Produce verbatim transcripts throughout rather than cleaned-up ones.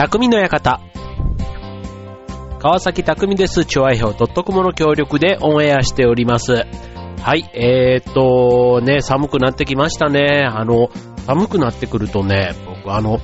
匠の館、川崎匠です。ちょあひょう .com の協力でオンエアしております。はい、えーっとね、寒くなってきましたね。あの寒くなってくるとね、僕あの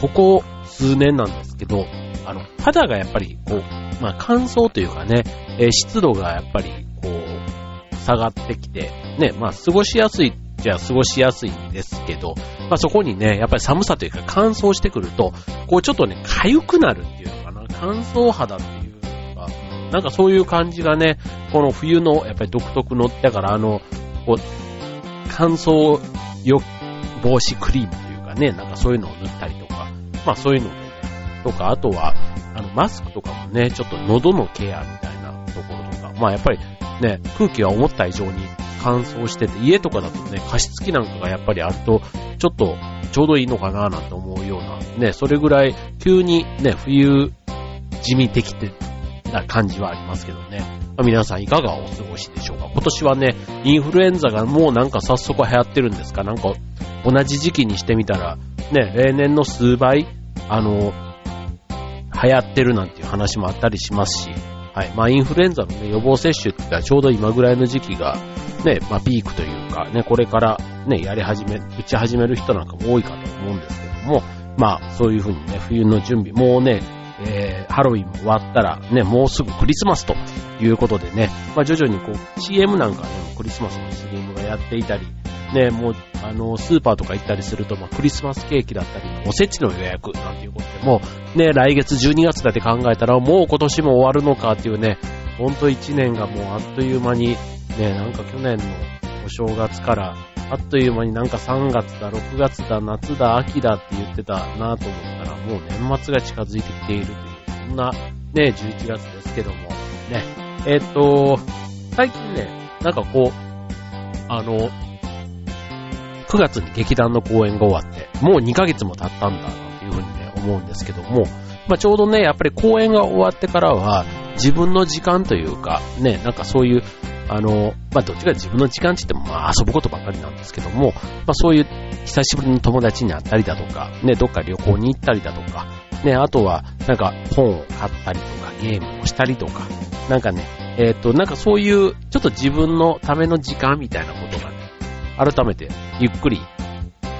ここ数年なんですけど、あの肌がやっぱりこう、まあ、乾燥というかね、えー、湿度がやっぱりこう下がってきてね、まあ過ごしやすいじゃあ過ごしやすいんですけど、まあそこにねやっぱり寒さというか乾燥してくるとこうちょっとね痒くなるっていうのかな、乾燥肌っていうかなんかそういう感じがね、この冬のやっぱり独特の、だからあのこう乾燥よ防止クリームというかね、なんかそういうのを塗ったりとか、まあそういうのとか、あとはあのマスクとかもねちょっと喉のケアみたいなところとか、まあやっぱりね空気が思った以上に乾燥してて、家とかだとね加湿器なんかがやっぱりあるとちょっとちょうどいいのかななんて思うようなね、それぐらい急にね冬地味的な感じはありますけどね、まあ、皆さんいかがお過ごしでしょうか。今年はねインフルエンザがもうなんか早速流行ってるんですか、なんか同じ時期にしてみたらね例年の数倍あの流行ってるなんていう話もあったりしますし、はい、まあインフルエンザの、ね、予防接種ってはちょうど今ぐらいの時期がね、まあピークというかね、これからね、やり始め、打ち始める人なんかも多いかと思うんですけども、まあそういう風にね、冬の準備、もうね、えー、ハロウィンも終わったらね、もうすぐクリスマスということでね、まあ徐々にこう シーエム なんかね、クリスマスの シーエム がやっていたり、ね、もうあの、スーパーとか行ったりすると、まあクリスマスケーキだったり、おせちの予約なんていうことでも、ね、来月じゅうにがつだって考えたら、もう今年も終わるのかっていうね、ほんといちねんがもうあっという間に、ね、なんか去年のお正月からあっという間になんかさんがつだろくがつだ夏だ秋だって言ってたなと思ったら、もう年末が近づいてきているという、そんなねじゅういちがつですけどもね、えっと最近ねなんかこうあのくがつに劇団の公演が終わってもうにかげつも経ったんだなというふうにね思うんですけども、まあちょうどねやっぱり公演が終わってからは自分の時間というかね、なんかそういうあの、まあ、どっちか自分の時間って言っても、まあ、遊ぶことばかりなんですけども、まあ、そういう久しぶりの友達に会ったりだとか、ね、どっか旅行に行ったりだとか、ね、あとは、なんか、本を買ったりとか、ゲームをしたりとか、なんかね、えっと、なんかそういう、ちょっと自分のための時間みたいなことがね、改めて、ゆっくり、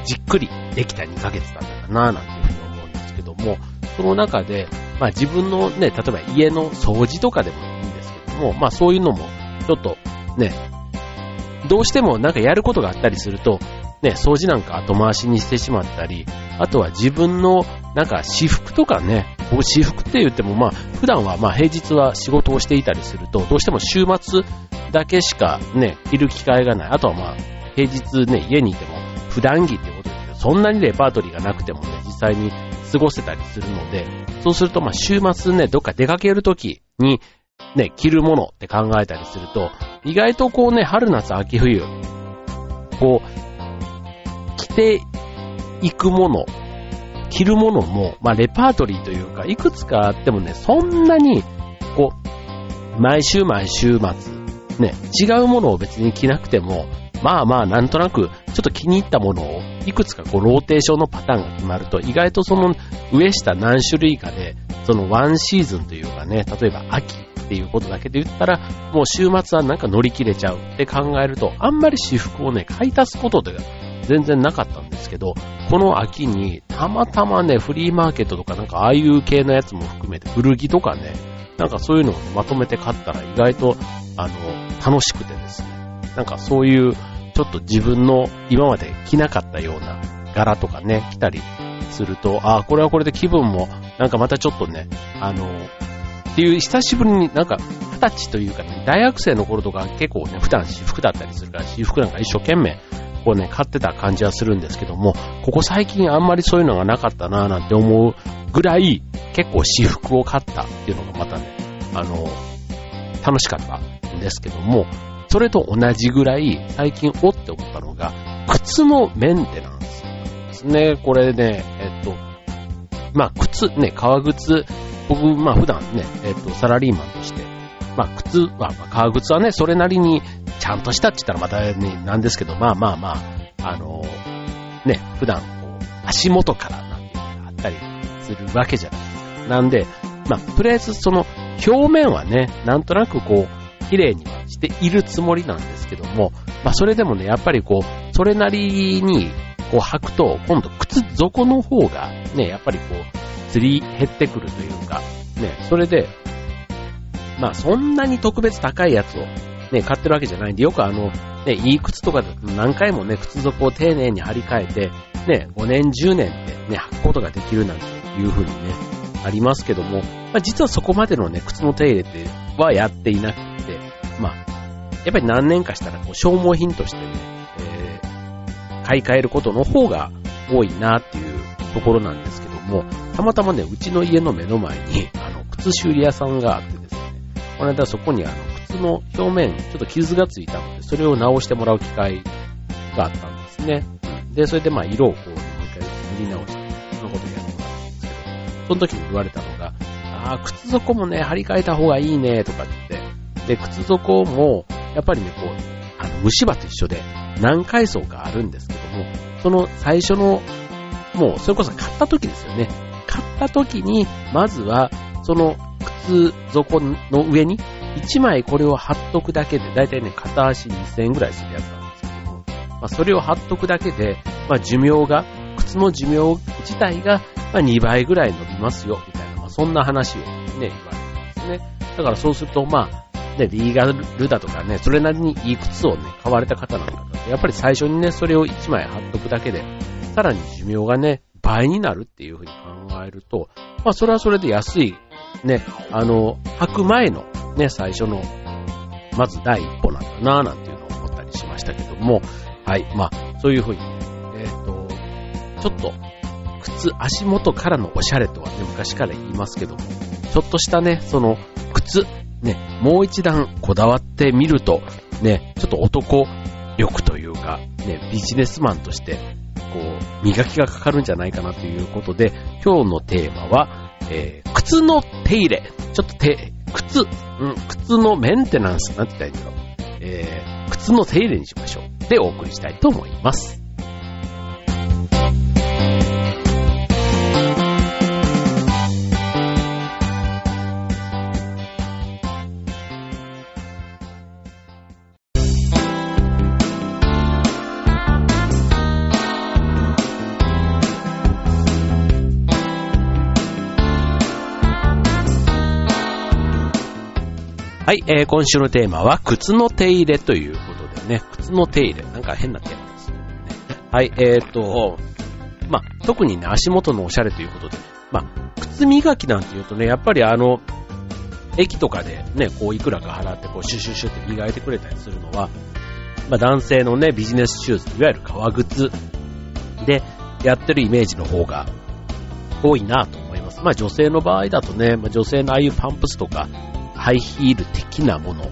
じっくりできたにかげつだったかな、なんていうふうに思うんですけども、その中で、まあ、自分のね、例えば家の掃除とかでもいいんですけども、まあ、そういうのも、ちょっとね、どうしてもなんかやることがあったりすると、ね、掃除なんか後回しにしてしまったり、あとは自分のなんか私服とかね、僕私服って言ってもまあ普段はまあ平日は仕事をしていたりすると、どうしても週末だけしかね、着る機会がない。あとはまあ平日ね、家にいても普段着ってことですけど、そんなにレパートリーがなくてもね、実際に過ごせたりするので、そうするとまあ週末ね、どっか出かけるときに、ね、着るものって考えたりすると、意外とこうね、春夏秋冬、こう、着ていくもの、着るものも、まあレパートリーというか、いくつかあってもね、そんなに、こう、毎週毎週末、ね、違うものを別に着なくても、まあまあなんとなく、ちょっと気に入ったものを、いくつかこう、ローテーションのパターンが決まると、意外とその上下何種類かで、そのワンシーズンというかね、例えば秋、っていうことだけで言ったら、もう週末はなんか乗り切れちゃうって考えると、あんまり私服をね買い足すことで全然なかったんですけど、この秋にたまたまねフリーマーケットとかなんかああいう系のやつも含めて古着とかね、なんかそういうのを、ね、まとめて買ったら意外とあの楽しくてですね、なんかそういうちょっと自分の今まで着なかったような柄とかね着たりすると、ああこれはこれで気分もなんかまたちょっとねあのっていう、久しぶりになんか二十歳というかね、大学生の頃とか結構ね普段私服だったりするから、私服なんか一生懸命こうね買ってた感じはするんですけども、ここ最近あんまりそういうのがなかったなぁなんて思うぐらい結構私服を買ったっていうのがまたねあの楽しかったんですけども、それと同じぐらい最近おって思ったのが靴のメンテナンスですね。これねえっとまあ靴ね革靴、僕、まあ普段ね、えっと、サラリーマンとして、まあ靴は、まあ革靴はね、それなりにちゃんとしたって言ったらまたね、なんですけど、まあまあまあ、あのー、ね、普段こう、足元からなんていうのがあったりするわけじゃないですか。なんで、まあ、とりあえずその表面はね、なんとなくこう、綺麗にしているつもりなんですけども、まあ、それでもね、やっぱりこう、それなりにこう履くと、今度靴底の方がね、やっぱりこう、すり減ってくるというか、ね、それで、まあ、そんなに特別高いやつをね、買ってるわけじゃないんで、よくあの、ね、いい靴とかだと何回もね、靴底を丁寧に張り替えて、ね、ごねんじゅうねんってね、履くことができるなんていう風にね、ありますけども、まあ、実はそこまでのね、靴の手入れってはやっていなくて、まあ、やっぱり何年かしたらこう消耗品としてね、えー、買い替えることの方が多いなっていうところなんですけども、たまたまね、うちの家の目の前に、あの、靴修理屋さんがあってですね、この間そこにあの、靴の表面にちょっと傷がついたので、それを直してもらう機会があったんですね。で、それでまあ、色をこう、もう一回塗り直して、そのことをやってもらったんですけど、その時に言われたのが、ああ、靴底もね、張り替えた方がいいね、とかって言って、で、靴底も、やっぱりね、こう、あの、虫歯と一緒で、何階層かあるんですけども、その最初の、もう、それこそ買った時ですよね。買った時に、まずは、その、靴底の上に、いちまいこれを貼っとくだけで、だいたいね、片足にせんえんぐらいするやつなんですけども、まあ、それを貼っとくだけで、まあ、寿命が、靴の寿命自体が、まあ、にばいぐらい伸びますよ、みたいな、まあ、そんな話をね、言われたんですね。だからそうすると、まあ、ね、リーガルだとかね、それなりにいい靴をね、買われた方なんだと、やっぱり最初にね、それをいちまい貼っとくだけで、さらに寿命がね、倍になるっていうふうに考えると、まあ、それはそれで安い、ね、あの、履く前の、ね、最初のまず第一歩なんだななんていうのを思ったりしましたけども、はい、まあそういう風にね、えっとちょっと靴足元からのおしゃれとはね、昔から言いますけども、ちょっとしたね、その靴ね、もう一段こだわってみるとね、ちょっと男力というかね、ビジネスマンとしてこう磨きがかかるんじゃないかなということで、今日のテーマは、えー、靴の手入れ、ちょっと手靴、うん、靴のメンテナンスなんて言ったらいいんだろう、えー、靴の手入れにしましょうでお送りしたいと思います。はい、えー、今週のテーマは靴の手入れということでね、靴の手入れ、なんか変なテーマですね。はい、えーと、まあ、特にね、足元のおしゃれということで、まあ、靴磨きなんていうとね、やっぱりあの、駅とかでね、こういくらか払って、こうシュシュシュって磨いてくれたりするのは、まあ、男性のね、ビジネスシューズ、いわゆる革靴でやってるイメージの方が多いなと思います。まあ、女性の場合だとね、まあ、女性のああいうパンプスとか、ハイヒール的なもの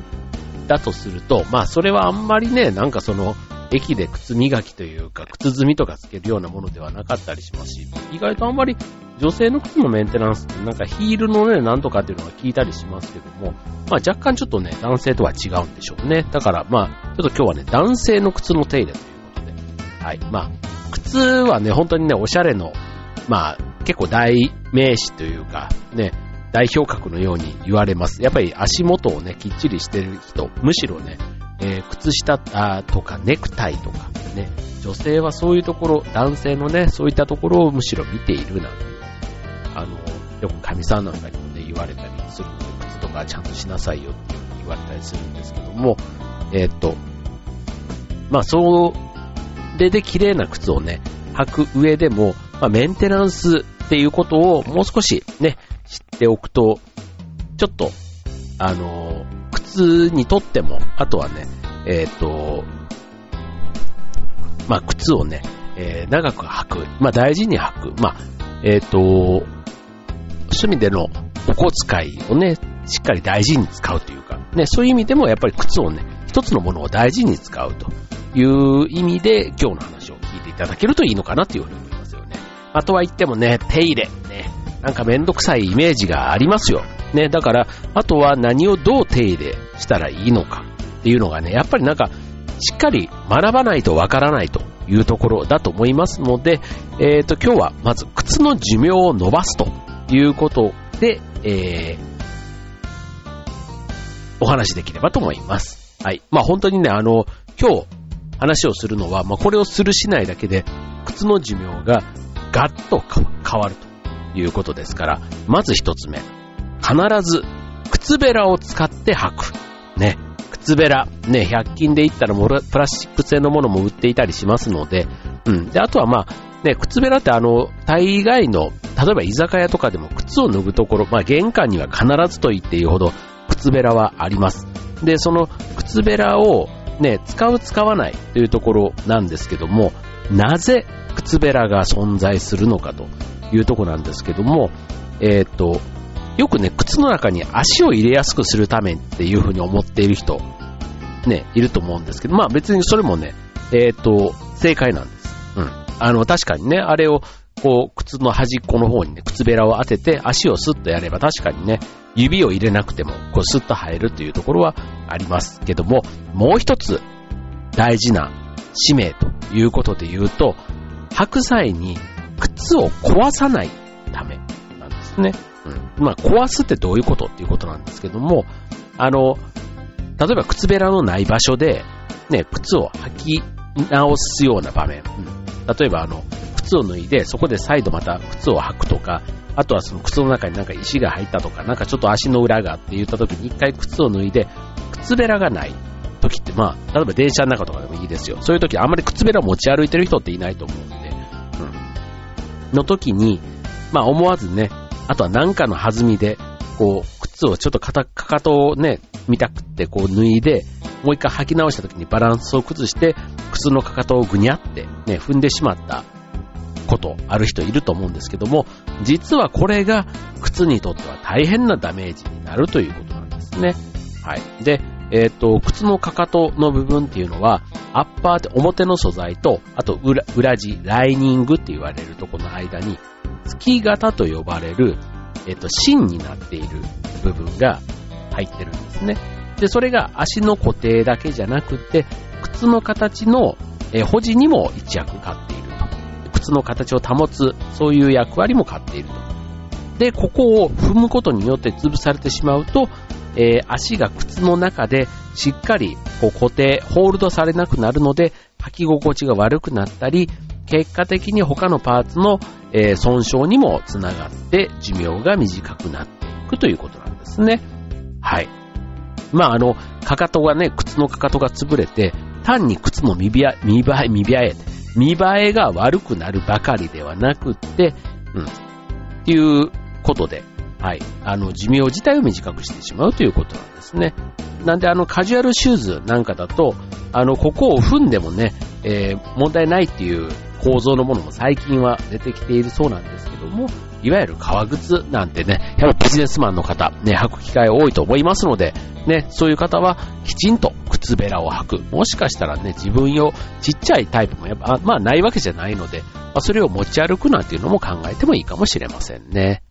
だとすると、まあそれはあんまりね、なんかその駅で靴磨きというか靴積みとかつけるようなものではなかったりしますし、意外とあんまり女性の靴のメンテナンスってなんかヒールのね、なんとかっていうのは聞いたりしますけども、まあ若干ちょっとね、男性とは違うんでしょうね。だからまあちょっと今日はね、男性の靴の手入れということで、はい、まあ靴はね、本当にね、おしゃれのまあ結構代名詞というかね、代表格のように言われます。やっぱり足元をね、きっちりしてる人、むしろね、えー、靴下とかネクタイとかね、女性はそういうところ、男性のね、そういったところをむしろ見ているなんて、あの、よく神さんなんかにもね、言われたりするので、靴とかちゃんとしなさいよっていうふうに言われたりするんですけども、えー、っと、まあ、それで綺麗な靴をね、履く上でも、まあ、メンテナンスっていうことをもう少しね、知っておくと、ちょっと、あのー、靴にとっても、あとはね、えっと、まあ、靴をね、えー、長く履く、まあ、大事に履く、まあ、えっと、趣味でのお小遣いをね、しっかり大事に使うというか、ね、そういう意味でもやっぱり靴をね、一つのものを大事に使うという意味で、今日の話を聞いていただけるといいのかなというふうに思いますよね。あとは言ってもね、手入れ、ね、なんかめんどくさいイメージがありますよ。ね、だから、あとは何をどう手入れしたらいいのかっていうのがね、やっぱりなんか、しっかり学ばないとわからないというところだと思いますので、えーと、今日はまず靴の寿命を伸ばすということで、えー、お話しできればと思います。はい。まあ本当にね、あの、今日話をするのは、まあこれをするしないだけで、靴の寿命がガッと変わるということですから、まず一つ目、必ず靴べらを使って履く。ね。靴べら、ね、ひゃく均でいったらもらプラスチック製のものも売っていたりしますので、うん。で、あとはまあ、ね、靴べらってあの、大概の、例えば居酒屋とかでも靴を脱ぐところ、まあ玄関には必ずと言っていいほど靴べらはあります。で、その靴べらをね、使う使わないというところなんですけども、なぜ靴べらが存在するのかというところなんですけども、えっと、よくね、靴の中に足を入れやすくするためっていうふうに思っている人、ね、いると思うんですけど、まあ別にそれもね、えっと、正解なんです。うん。あの、確かにね、あれを、こう、靴の端っこの方にね、靴べらを当てて、足をスッとやれば確かにね、指を入れなくても、こう、スッと入るというところはありますけども、もう一つ、大事な使命ということで言うと、履く際に靴を壊さないためなんですね。うん、まあ、壊すってどういうことっていうことなんですけども、あの、例えば靴べらのない場所で、ね、靴を履き直すような場面。うん、例えば、あの、靴を脱いで、そこで再度また靴を履くとか、あとはその靴の中になんか石が入ったとか、なんかちょっと足の裏がって言った時に一回靴を脱いで、靴べらがない時って、まあ、例えば電車の中とかでもいいですよ。そういう時あんまり靴べらを持ち歩いてる人っていないと思うんで、うん。の時に、まあ思わずね、あとはなんかの弾みで、こう、靴をちょっとかた、かかとをね、見たくってこう脱いで、もう一回履き直した時にバランスを崩して、靴のかかとをぐにゃってね、踏んでしまったことある人いると思うんですけども、実はこれが靴にとっては大変なダメージになるということなんですね。はい。で、えっと、靴のかかとの部分っていうのは、アッパーって表の素材と、あと裏、裏地、ライニングって言われるとこの間に、月型と呼ばれる、えっと、芯になっている部分が入ってるんですね。で、それが足の固定だけじゃなくて、靴の形の、えー、保持にも一役買っていると。靴の形を保つ、そういう役割も買っていると。で、ここを踏むことによって潰されてしまうと、えー、足が靴の中でしっかりこう固定、ホールドされなくなるので、履き心地が悪くなったり、結果的に他のパーツの、えー、損傷にもつながって寿命が短くなっていくということなんですね。はい。まああの、かかとがね、靴のかかとが潰れて、単に靴の見びあ、見ばえ、見びあえ、見栄えが悪くなるばかりではなくって、うん。っていうことで、はい。あの、寿命自体を短くしてしまうということなんですね。なんであの、カジュアルシューズなんかだと、あの、ここを踏んでもね、えー、問題ないっていう、構造のものも最近は出てきているそうなんですけども、いわゆる革靴なんてね、やっぱビジネスマンの方、ね、履く機会多いと思いますので、ね、そういう方はきちんと靴べらを履く。もしかしたらね、自分用ちっちゃいタイプもやっぱ、まあないわけじゃないので、まあ、それを持ち歩くなんていうのも考えてもいいかもしれませんね。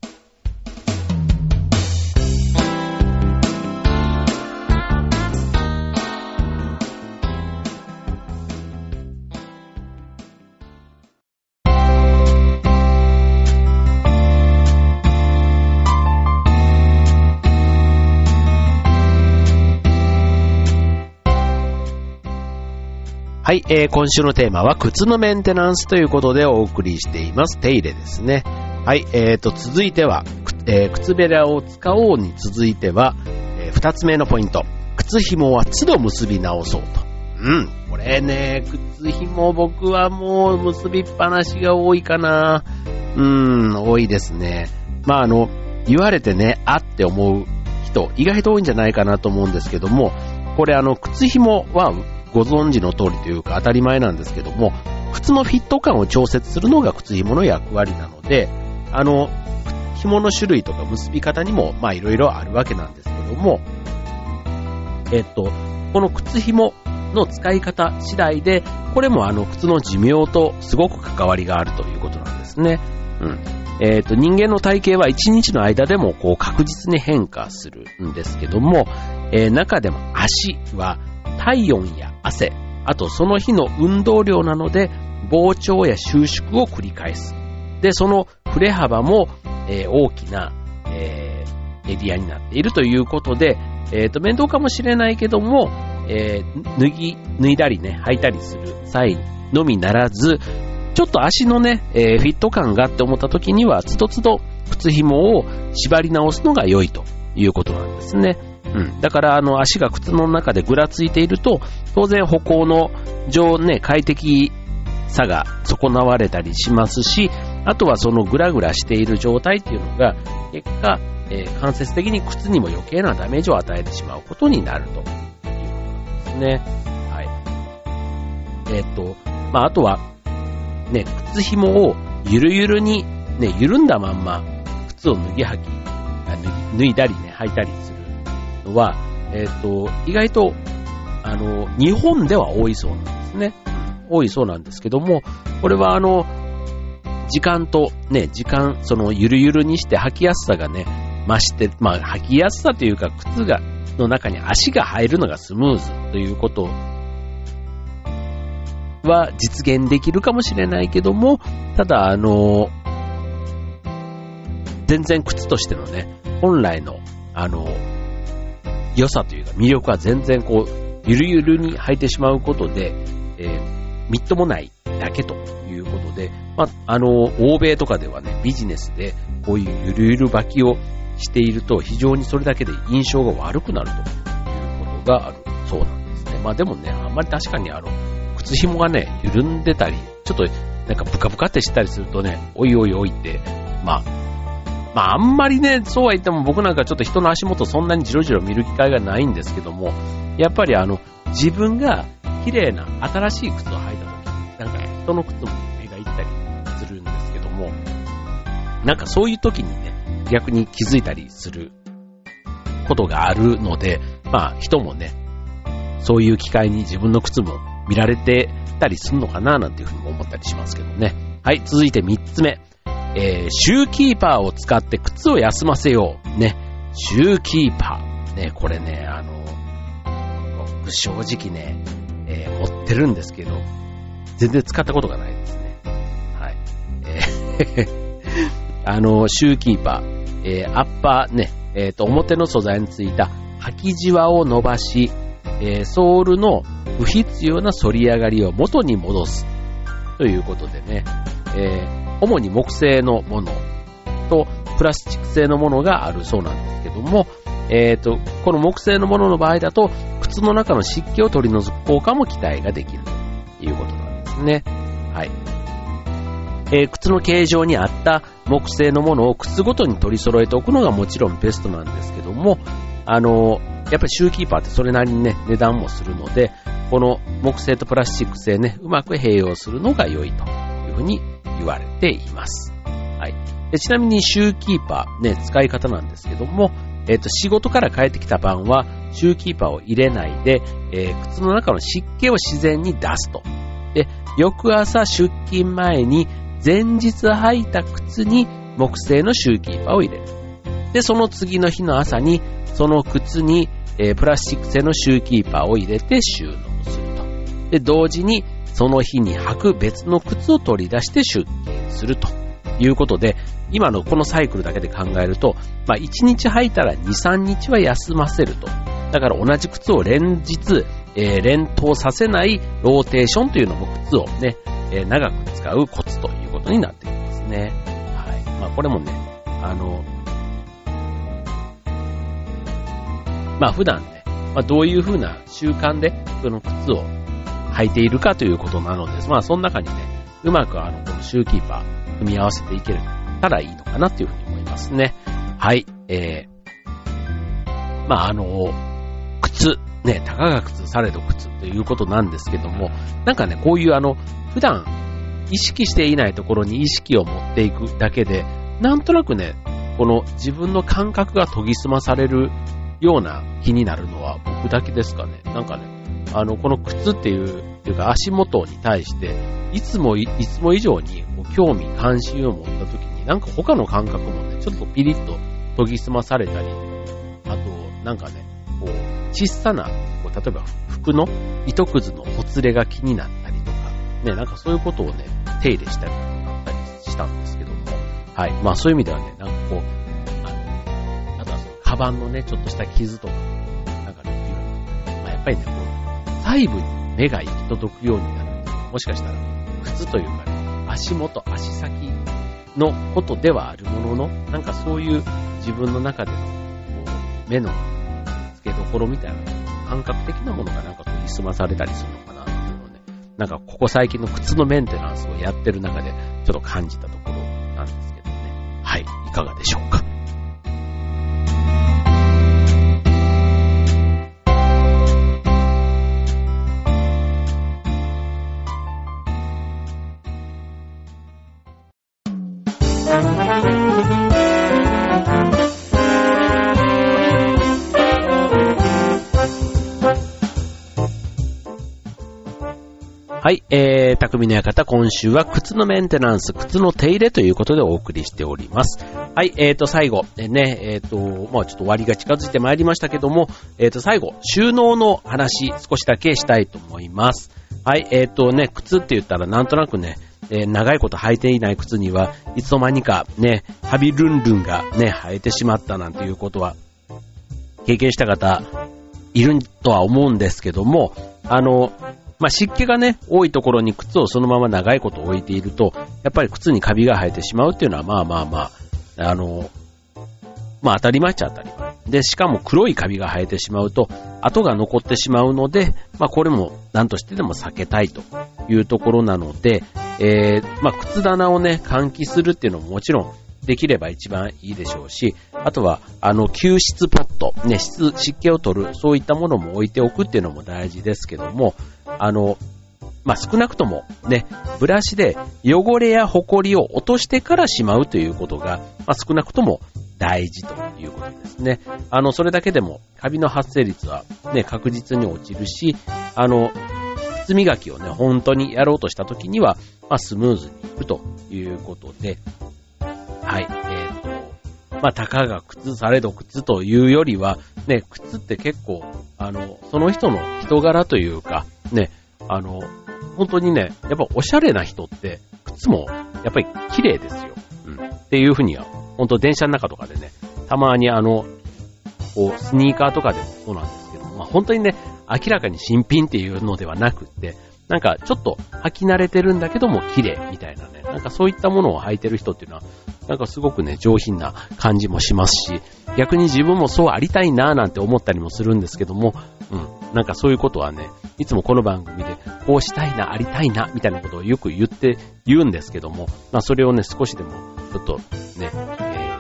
はい、えー、今週のテーマは靴のメンテナンスということでお送りしています。手入れですね。はい、えーと、続いては、えー、靴べらを使おうに続いては、えー、二つ目のポイント。靴紐は都度結び直そうと。うん、これね、靴紐僕はもう結びっぱなしが多いかな。うん、多いですね。まああの、言われてね、あって思う人、意外と多いんじゃないかなと思うんですけども、これあの、靴紐は、ご存知の通りというか当たり前なんですけども、靴のフィット感を調節するのが靴紐の役割なので、あの紐の種類とか結び方にもまあいろいろあるわけなんですけども、えっとこの靴紐の使い方次第で、これもあの靴の寿命とすごく関わりがあるということなんですね。うん。えっと人間の体型はいちにちの間でもこう確実に変化するんですけども、えー、中でも足は体温や汗、あとその日の運動量なので膨張や収縮を繰り返す。で、その振れ幅も、えー、大きな、えー、エリアになっているということで、えーと、面倒かもしれないけども、えー、脱ぎ、脱いだりね、履いたりする際のみならず、ちょっと足のね、えー、フィット感がって思った時には、つどつど靴紐を縛り直すのが良いということなんですね。うん。だから、あの、足が靴の中でぐらついていると、当然歩行の上ね、快適さが損なわれたりしますし、あとはそのぐらぐらしている状態っていうのが、結果、えー、間接的に靴にも余計なダメージを与えてしまうことになるということなんですね。はい。えー、っと、まあ、あとは、ね、靴紐をゆるゆるに、ね、緩んだまんま、靴を脱ぎ履き、脱いだりね、履いたりするのは、えー、っと、意外と、あの、日本では多いそうなんですね。多いそうなんですけども、これはあの、時間とね、時間、そのゆるゆるにして履きやすさがね、増して、まあ履きやすさというか、靴が、の中に足が入るのがスムーズということは実現できるかもしれないけども、ただあの、全然靴としてのね、本来のあの、良さというか魅力は全然こう、ゆるゆるに履いてしまうことで、えー、みっともないだけということで、まあ、あの、欧米とかではね、ビジネスでこういうゆるゆる履きをしていると非常にそれだけで印象が悪くなるということがあるそうなんですね。まあでもね、あんまり確かにあの、靴紐がね、緩んでたり、ちょっとなんかブカブカってしたりするとね、おいおいおいって、まあ、まああんまりね、そうは言っても僕なんかちょっと人の足元そんなにじろじろ見る機会がないんですけども、やっぱりあの、自分が綺麗な新しい靴を履いた時、なんか人の靴も目がいったりするんですけども、なんかそういう時にね、逆に気づいたりすることがあるので、まあ人もね、そういう機会に自分の靴も見られてたりするのかななんていうふうに思ったりしますけどね。はい、続いてみっつめ。えー、シューキーパーを使って靴を休ませよう。ね。シューキーパー。ね、これね、あの、僕正直ね、えー、持ってるんですけど、全然使ったことがないですね。はい。えー、あの、シューキーパー、えー、アッパーね、えっと、表の素材についた履きじわを伸ばし、えー、ソールの不必要な反り上がりを元に戻す。ということでね、えー主に木製のものとプラスチック製のものがあるそうなんですけども、えーと、この木製のものの場合だと靴の中の湿気を取り除く効果も期待ができるということなんですね。はい。えー、靴の形状に合った木製のものを靴ごとに取り揃えておくのがもちろんベストなんですけども、あのー、やっぱりシューキーパーってそれなりにね、値段もするので、この木製とプラスチック製ね、うまく併用するのが良いというふうに言われています。はい。で、ちなみにシューキーパーね、使い方なんですけども、えっと、仕事から帰ってきた晩はシューキーパーを入れないで、えー、靴の中の湿気を自然に出すと。で、翌朝出勤前に前日履いた靴に木製のシューキーパーを入れる。で、その次の日の朝にその靴に、えー、プラスチック製のシューキーパーを入れて収納すると。で、同時にその日に履く別の靴を取り出して出勤するということで、今のこのサイクルだけで考えると、まあいちにち履いたらに、さんにちは休ませると。だから同じ靴を連日、えー、連投させないローテーションというのも靴をね、えー、長く使うコツということになっていますね。はい。まあこれもね、あの、まあ普段ね、まあどういう風な習慣でその靴を履いているかということなのです。まあ、その中にね、うまくあの、このシューキーパー、組み合わせていけたらいいのかなというふうに思いますね。はい。えー、まあ、あの、靴、ね、たかが靴、されど靴ということなんですけども、なんかね、こういうあの、普段、意識していないところに意識を持っていくだけで、なんとなくね、この自分の感覚が研ぎ澄まされるような気になるのは僕だけですかね。なんかね、あの、この靴っていう、っていうか足元に対して、いつも、いつも以上に興味、関心を持った時に、なんか他の感覚もね、ちょっとピリッと研ぎ澄まされたり、あと、なんかね、こう小さなこう例えば服の糸くずのほつれが気になったりとかね、なんかそういうことをね手入れしたりとかあったりしたんですけども、はい、まあそういう意味ではね、なんかこうあのあとはそのカバンのねちょっとした傷とかなんかね、まあ、やっぱりねこう細部に目が行き届くようになる、もしかしたら靴というか、ね、足元足先のことではあるものの、なんかそういう自分の中でのこう目の付けどころみたいな感覚的なものがなんかこうにすまされたりするのかなっていうのをね、なんかここ最近の靴のメンテナンスをやってる中でちょっと感じたところなんですけどね、はい、いかがでしょうか。はい、えー、匠の館、今週は靴のメンテナンス、靴の手入れということでお送りしております。はい、えーと、最後、えー、ね、えーと、まあちょっと終わりが近づいてまいりましたけども、えーと、最後、収納の話、少しだけしたいと思います。はい、えーとね、靴って言ったらなんとなくね、えー、長いこと履いていない靴にはいつの間にかね、ハビルンルンがね、生えてしまったなんていうことは、経験した方、いるとは思うんですけども、あの、まあ、湿気がね多いところに靴をそのまま長いこと置いているとやっぱり靴にカビが生えてしまうっていうのはまあまあまああのまあ当たり前っちゃ当たり前で、しかも黒いカビが生えてしまうと跡が残ってしまうので、まあこれも何としてでも避けたいというところなので、えー、まあ靴棚をね換気するっていうのももちろんできれば一番いいでしょうし、あとはあの吸湿ポットね、湿湿気を取るそういったものも置いておくっていうのも大事ですけども、あのまあ、少なくともねブラシで汚れやホコリを落としてからしまうということが、まあ、少なくとも大事ということですね。あのそれだけでもカビの発生率はね確実に落ちるし、あの靴磨きをね本当にやろうとした時には、まあ、スムーズにいくということで。はい、えーと、まあ、たかが靴されど靴というよりは、ね、靴って結構、あの、その人の人柄というか、ね、あの、本当にね、やっぱおしゃれな人って、靴も、やっぱり綺麗ですよ。うん。っていうふうには、本当電車の中とかでね、たまにあの、こう、スニーカーとかでもそうなんですけど、まあ、本当にね、明らかに新品っていうのではなくって、なんかちょっと履き慣れてるんだけども綺麗みたいなね、なんかそういったものを履いてる人っていうのはなんかすごくね上品な感じもしますし、逆に自分もそうありたいなーなんて思ったりもするんですけども、うん、なんかそういうことはねいつもこの番組でこうしたいなありたいなみたいなことをよく言って言うんですけども、まあそれをね少しでもちょっとね、えー、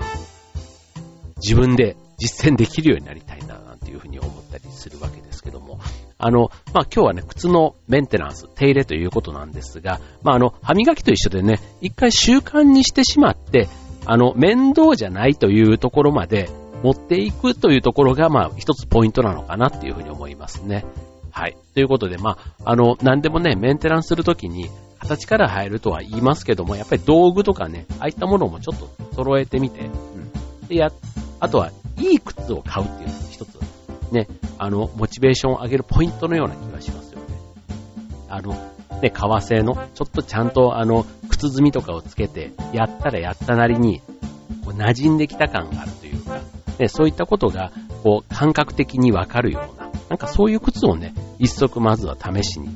自分で実践できるようになりたいななんていうふうに思ったりするわけですけども、あの、まあ、今日はね、靴のメンテナンス、手入れということなんですが、まあ、あの、歯磨きと一緒でね、一回習慣にしてしまって、あの、面倒じゃないというところまで持っていくというところが、まあ、一つポイントなのかなっていうふうに思いますね。はい。ということで、まあ、あの、何でもね、メンテナンスするときに、形から入るとは言いますけども、やっぱり道具とかね、ああいったものもちょっと揃えてみて、うん。で、や、あとは、いい靴を買うっていうのが一つ。ね、あのモチベーションを上げるポイントのような気がしますよね。あのね革製のちょっとちゃんとあの靴積みとかをつけてやったらやったなりにこう馴染んできた感があるというか、ね、そういったことがこう感覚的にわかるような、なんかそういう靴をね一足まずは試しに、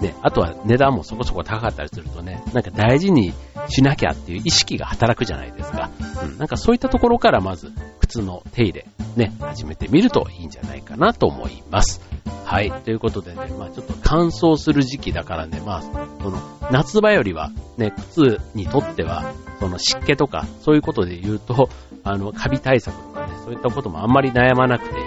ね、あとは値段もそこそこ高かったりするとね、なんか大事にしなきゃっていう意識が働くじゃないですか、うん、なんかそういったところからまず靴の手入れね始めてみるといいんじゃないかなと思います。はい、ということでね、まあちょっと乾燥する時期だからね、まあこの夏場よりはね靴にとってはその湿気とかそういうことで言うとあのカビ対策とかねそういったこともあんまり悩まなくてい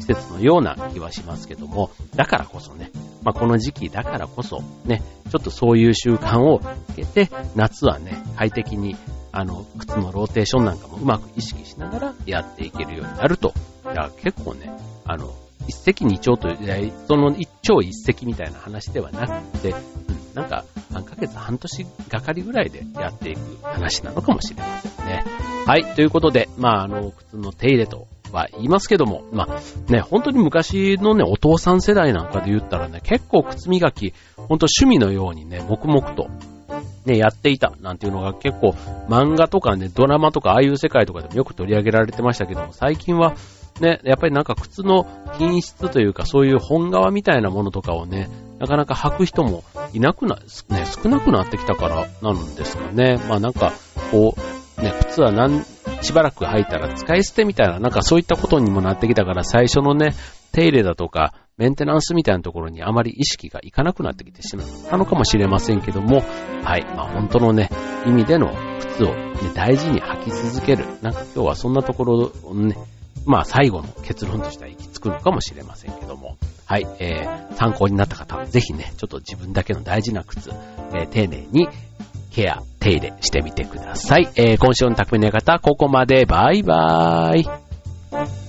い季節のような気はしますけども、だからこそね、まあこの時期だからこそねちょっとそういう習慣をつけて夏はね快適にあの靴のローテーションなんかもうまく意識しながらやっていけるようになると、いや結構ねあの一石二鳥というその一鳥一石みたいな話ではなくて、うん、なんか何ヶ月半年がかりぐらいでやっていく話なのかもしれませんね。はい、ということでまああの靴の手入れとか言いますけども、まあね、本当に昔のね、お父さん世代なんかで言ったらね、結構靴磨き、本当趣味のようにね、黙々とね、やっていたなんていうのが結構漫画とかね、ドラマとかああいう世界とかでもよく取り上げられてましたけども、最近はね、やっぱりなんか靴の品質というかそういう本革みたいなものとかをね、なかなか履く人もいなくな、ね、少なくなってきたからなんですかね。まあなんかこう、ね、靴はなんしばらく履いたら使い捨てみたいな、なんかそういったことにもなってきたから最初のね、手入れだとかメンテナンスみたいなところにあまり意識がいかなくなってきてしまったのかもしれませんけども、はい、まあ本当のね、意味での靴を、ね、大事に履き続ける。なんか今日はそんなところをね、まあ最後の結論としては行き着くのかもしれませんけども、はい、えー、参考になった方、ぜひね、ちょっと自分だけの大事な靴、えー、丁寧にケア、手入れしてみてください。えー、今週の匠の館、ここまで。バイバーイ。